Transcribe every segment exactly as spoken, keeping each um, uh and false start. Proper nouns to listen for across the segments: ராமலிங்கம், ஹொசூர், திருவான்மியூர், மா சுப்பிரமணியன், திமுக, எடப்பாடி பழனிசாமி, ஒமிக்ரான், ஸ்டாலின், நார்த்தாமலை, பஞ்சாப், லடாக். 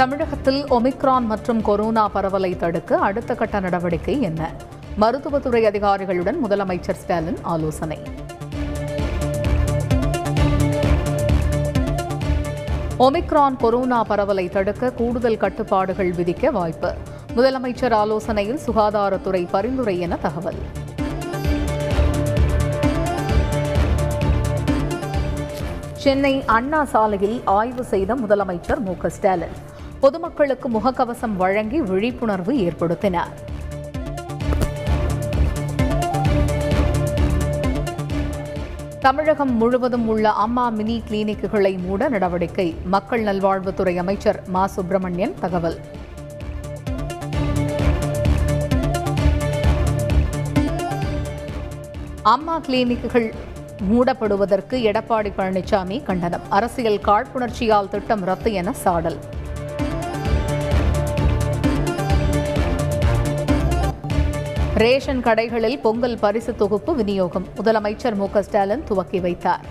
தமிழகத்தில் ஒமிக்ரான் மற்றும் கொரோனா பரவலை தடுக்க அடுத்த கட்ட நடவடிக்கை என்ன? மருத்துவத்துறை அதிகாரிகளுடன் முதலமைச்சர் ஸ்டாலின் ஆலோசனை. ஒமிக்ரான் கொரோனா பரவலை தடுக்க கூடுதல் கட்டுப்பாடுகள் விதிக்க வாய்ப்பு. முதலமைச்சர் ஆலோசனையில் சுகாதாரத்துறை பரிந்துரை என தகவல். சென்னை அண்ணா சாலையில் ஆய்வு செய்த முதலமைச்சர் மு க ஸ்டாலின் பொதுமக்களுக்கு முகக்கவசம் வழங்கி விழிப்புணர்வு ஏற்படுத்தினார். தமிழகம் முழுவதும் உள்ள அம்மா மினி கிளினிக்குகளை மூட நடவடிக்கை. மக்கள் நல்வாழ்வுத்துறை அமைச்சர் மா சுப்பிரமணியன் தகவல். அம்மா கிளினிக்குகள் மூடப்படுவதற்கு எடப்பாடி பழனிசாமி கண்டனம். அரசியல் காழ்ப்புணர்ச்சியால் திட்டம் ரத்து என சாடல். ரேஷன் கடைகளில் பொங்கல் பரிசு தொகுப்பு விநியோகம். முதலமைச்சர் மு க ஸ்டாலின் துவக்கி வைத்தார்.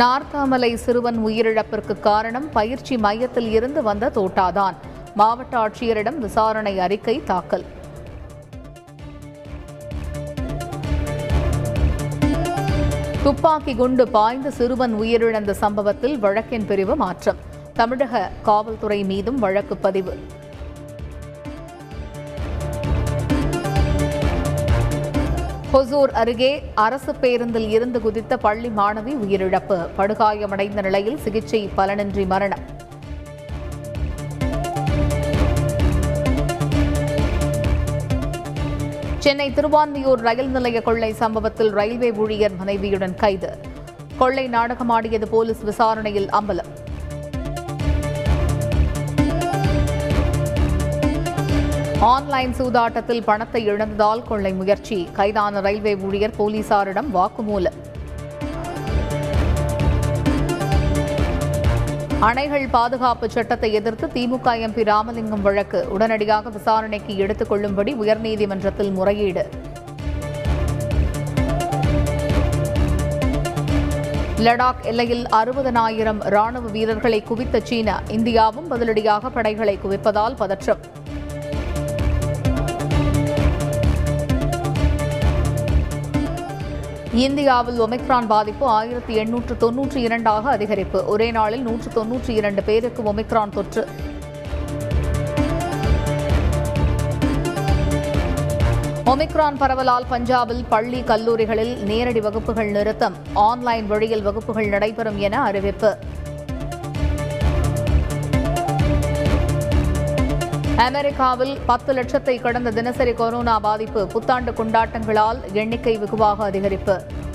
நார்த்தாமலை சிறுவன் உயிரிழப்பிற்கு காரணம் பயிற்சி மையத்தில் இருந்து வந்த தோட்டாதான். மாவட்ட ஆட்சியரிடம் விசாரணை அறிக்கை தாக்கல். துப்பாக்கி குண்டு பாய்ந்து சிறுவன் உயிரிழந்த சம்பவத்தில் வழக்கின் பிரிவு மாற்றம். தமிழக காவல்துறை மீதும் வழக்கு பதிவு. ஹொசூர் அருகே அரசு பேருந்தில் இருந்து குதித்த பள்ளி மாணவி உயிரிழப்பு. படுகாயமடைந்த நிலையில் சிகிச்சை பலனின்றி மரணம். சென்னை திருவான்மியூர் ரயில் நிலைய கொள்ளை சம்பவத்தில் ரயில்வே ஊழியர் மனைவியுடன் கைது. கொள்ளை நாடகமாடியது போலீஸ் விசாரணையில் அம்பலம். ஆன்லைன் சூதாட்டத்தில் பணத்தை இழந்ததால் கொள்ளை முயற்சி. கைதான ரயில்வே ஊழியர் போலீசாரிடம் வாக்குமூலம். அணைகள் பாதுகாப்பு சட்டத்தை எதிர்த்து திமுக எம்பி ராமலிங்கம் வழக்கு. உடனடியாக விசாரணைக்கு எடுத்துக் கொள்ளும்படி உயர்நீதிமன்றத்தில் முறையீடு. லடாக் எல்லையில் அறுபதனாயிரம் ராணுவ வீரர்களை குவித்த சீனா. இந்தியாவும் பதிலடியாக படைகளை குவிப்பதால் பதற்றம். இந்தியாவில் ஒமிக்ரான் பாதிப்பு ஆயிரத்தி எண்ணூற்று தொன்னூற்றி இரண்டாக அதிகரிப்பு. ஒரே நாளில் நூற்று தொன்னூற்றி இரண்டு பேருக்கு ஒமிக்ரான் தொற்று. ஒமிக்ரான் பரவலால் பஞ்சாபில் பள்ளி கல்லூரிகளில் நேரடி வகுப்புகள் நிறுத்தம். ஆன்லைன் வழியில் வகுப்புகள் நடைபெறும் என அறிவிப்பு. அமெரிக்காவில் பத்து லட்சத்தை கடந்த தினசரி கொரோனா பாதிப்பு. புத்தாண்டு கொண்டாட்டங்களால் எண்ணிக்கை வெகுவாக அதிகரிப்பு.